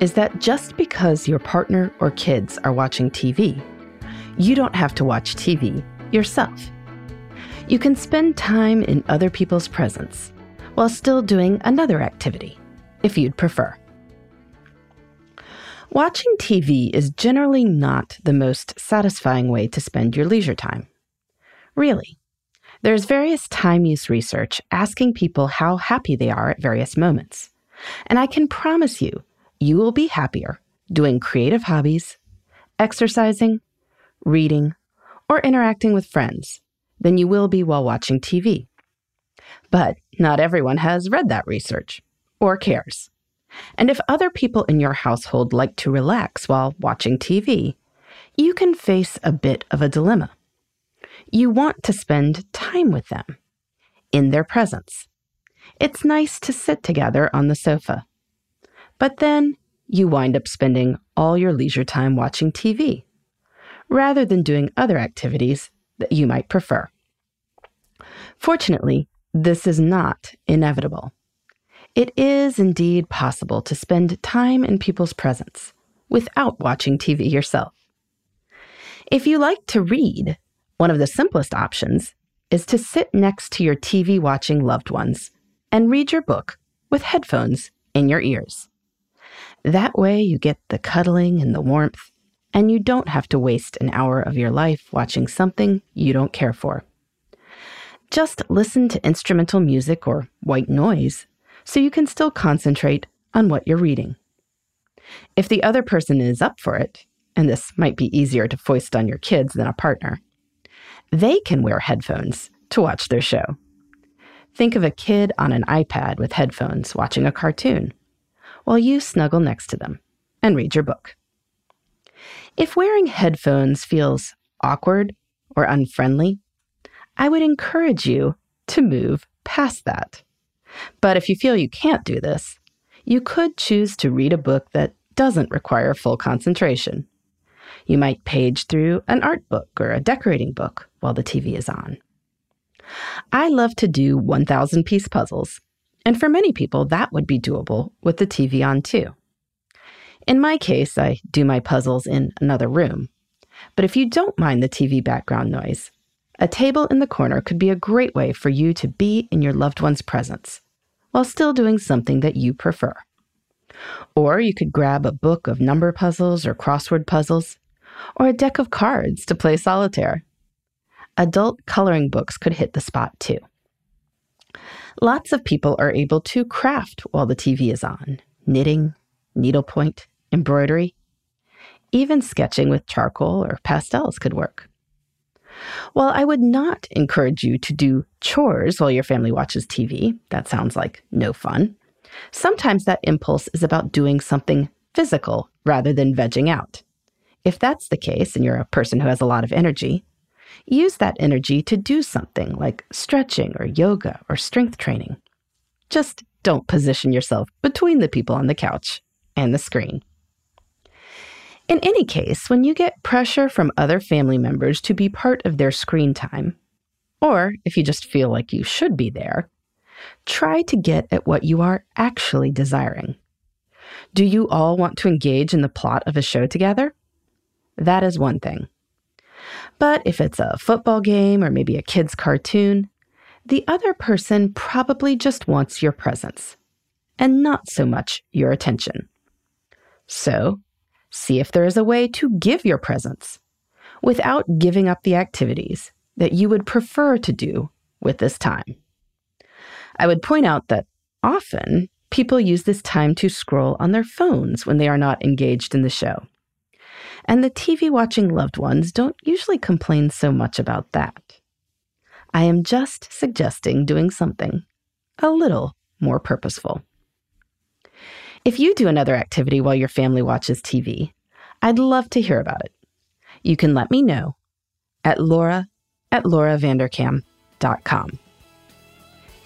is that just because your partner or kids are watching TV, you don't have to watch TV yourself. You can spend time in other people's presence while still doing another activity, if you'd prefer. Watching TV is generally not the most satisfying way to spend your leisure time. Really, there's various time use research asking people how happy they are at various moments. And I can promise you, you will be happier doing creative hobbies, exercising, reading, or interacting with friends than you will be while watching TV. But not everyone has read that research or cares. And if other people in your household like to relax while watching TV, you can face a bit of a dilemma. You want to spend time with them, in their presence. It's nice to sit together on the sofa. But then you wind up spending all your leisure time watching TV, rather than doing other activities that you might prefer. Fortunately, this is not inevitable. It is indeed possible to spend time in people's presence without watching TV yourself. If you like to read, one of the simplest options is to sit next to your TV-watching loved ones and read your book with headphones in your ears. That way you get the cuddling and the warmth, and you don't have to waste an hour of your life watching something you don't care for. Just listen to instrumental music or white noise so you can still concentrate on what you're reading. If the other person is up for it, and this might be easier to foist on your kids than a partner, they can wear headphones to watch their show. Think of a kid on an iPad with headphones watching a cartoon while you snuggle next to them and read your book. If wearing headphones feels awkward or unfriendly, I would encourage you to move past that. But if you feel you can't do this, you could choose to read a book that doesn't require full concentration. You might page through an art book or a decorating book while the TV is on. I love to do 1,000-piece puzzles, and for many people, that would be doable with the TV on too. In my case, I do my puzzles in another room. But if you don't mind the TV background noise, a table in the corner could be a great way for you to be in your loved one's presence while still doing something that you prefer. Or you could grab a book of number puzzles or crossword puzzles, or a deck of cards to play solitaire. Adult coloring books could hit the spot too. Lots of people are able to craft while the TV is on: knitting, needlepoint, embroidery. Even sketching with charcoal or pastels could work. While I would not encourage you to do chores while your family watches TV, that sounds like no fun, sometimes that impulse is about doing something physical rather than vegging out. If that's the case and you're a person who has a lot of energy, use that energy to do something like stretching or yoga or strength training. Just don't position yourself between the people on the couch and the screen. In any case, when you get pressure from other family members to be part of their screen time, or if you just feel like you should be there, try to get at what you are actually desiring. Do you all want to engage in the plot of a show together? That is one thing. But if it's a football game or maybe a kid's cartoon, the other person probably just wants your presence and not so much your attention. So, See if there is a way to give your presence without giving up the activities that you would prefer to do with this time. I would point out that often people use this time to scroll on their phones when they are not engaged in the show. And the TV-watching loved ones don't usually complain so much about that. I am just suggesting doing something a little more purposeful. If you do another activity while your family watches TV, I'd love to hear about it. You can let me know at laura@lauravanderkam.com.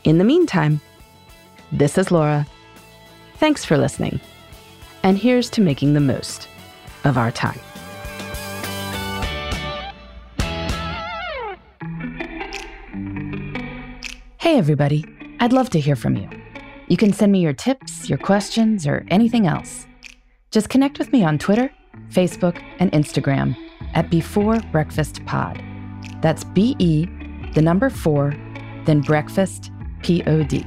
In the meantime, this is Laura. Thanks for listening. And here's to making the most of our time. Hey, everybody. I'd love to hear from you. You can send me your tips, your questions, or anything else. Just connect with me on Twitter, Facebook, and Instagram at @BeforeBreakfastPod. That's BE4, then breakfast, POD.